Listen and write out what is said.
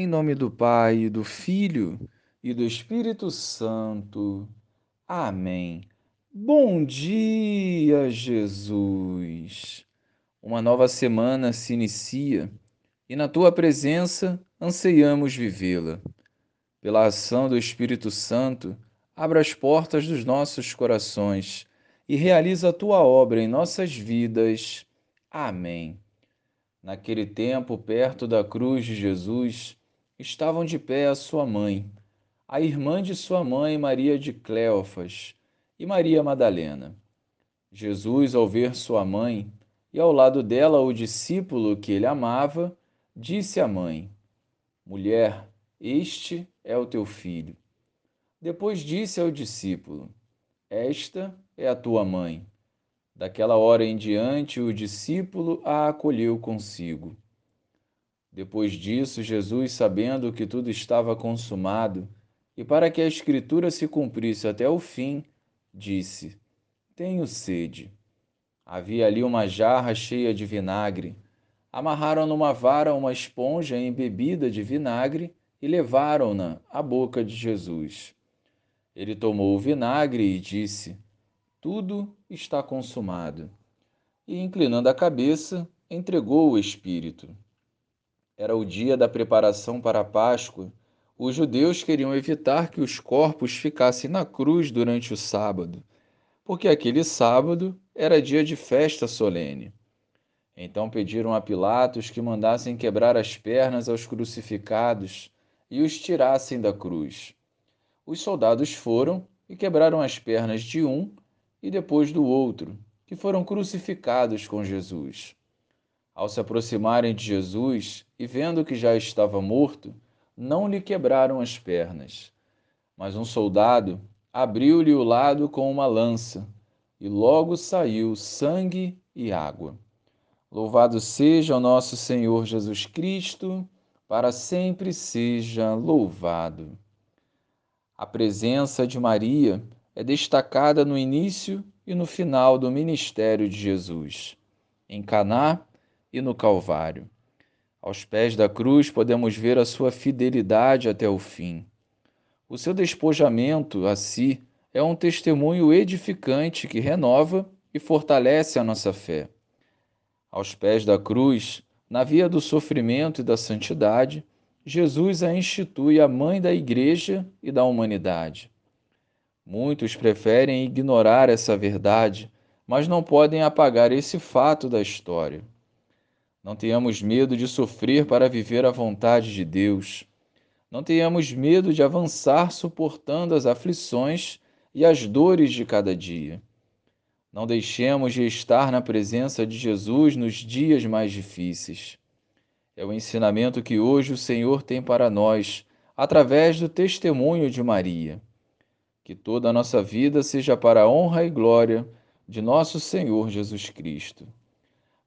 Em nome do Pai, do Filho e do Espírito Santo. Amém. Bom dia, Jesus! Uma nova semana se inicia e na Tua presença anseiamos vivê-la. Pela ação do Espírito Santo, abra as portas dos nossos corações e realiza a Tua obra em nossas vidas. Amém. Naquele tempo, perto da cruz de Jesus, estavam de pé a sua mãe, a irmã de sua mãe, Maria de Cleofas, e Maria Madalena. Jesus, ao ver sua mãe e ao lado dela o discípulo que ele amava, disse à mãe: Mulher, este é o teu filho. Depois disse ao discípulo: Esta é a tua mãe. Daquela hora em diante, o discípulo a acolheu consigo. Depois disso, Jesus, sabendo que tudo estava consumado, e para que a Escritura se cumprisse até o fim, disse: Tenho sede. Havia ali uma jarra cheia de vinagre. Amarraram numa vara uma esponja embebida de vinagre e levaram-na à boca de Jesus. Ele tomou o vinagre e disse: Tudo está consumado. E, inclinando a cabeça, entregou o Espírito. Era o dia da preparação para a Páscoa. Os judeus queriam evitar que os corpos ficassem na cruz durante o sábado, porque aquele sábado era dia de festa solene. Então pediram a Pilatos que mandassem quebrar as pernas aos crucificados e os tirassem da cruz. Os soldados foram e quebraram as pernas de um e depois do outro, que foram crucificados com Jesus. Ao se aproximarem de Jesus e vendo que já estava morto, não lhe quebraram as pernas. Mas um soldado abriu-lhe o lado com uma lança, e logo saiu sangue e água. Louvado seja o nosso Senhor Jesus Cristo, para sempre seja louvado. A presença de Maria é destacada no início e no final do ministério de Jesus, em Caná e no Calvário. Aos pés da cruz podemos ver a sua fidelidade até o fim. O seu despojamento a si é um testemunho edificante que renova e fortalece a nossa fé. Aos pés da cruz, na via do sofrimento e da santidade, Jesus a institui a mãe da Igreja e da humanidade. Muitos preferem ignorar essa verdade, mas não podem apagar esse fato da história. Não tenhamos medo de sofrer para viver a vontade de Deus. Não tenhamos medo de avançar suportando as aflições e as dores de cada dia. Não deixemos de estar na presença de Jesus nos dias mais difíceis. É o ensinamento que hoje o Senhor tem para nós, através do testemunho de Maria. Que toda a nossa vida seja para a honra e glória de nosso Senhor Jesus Cristo.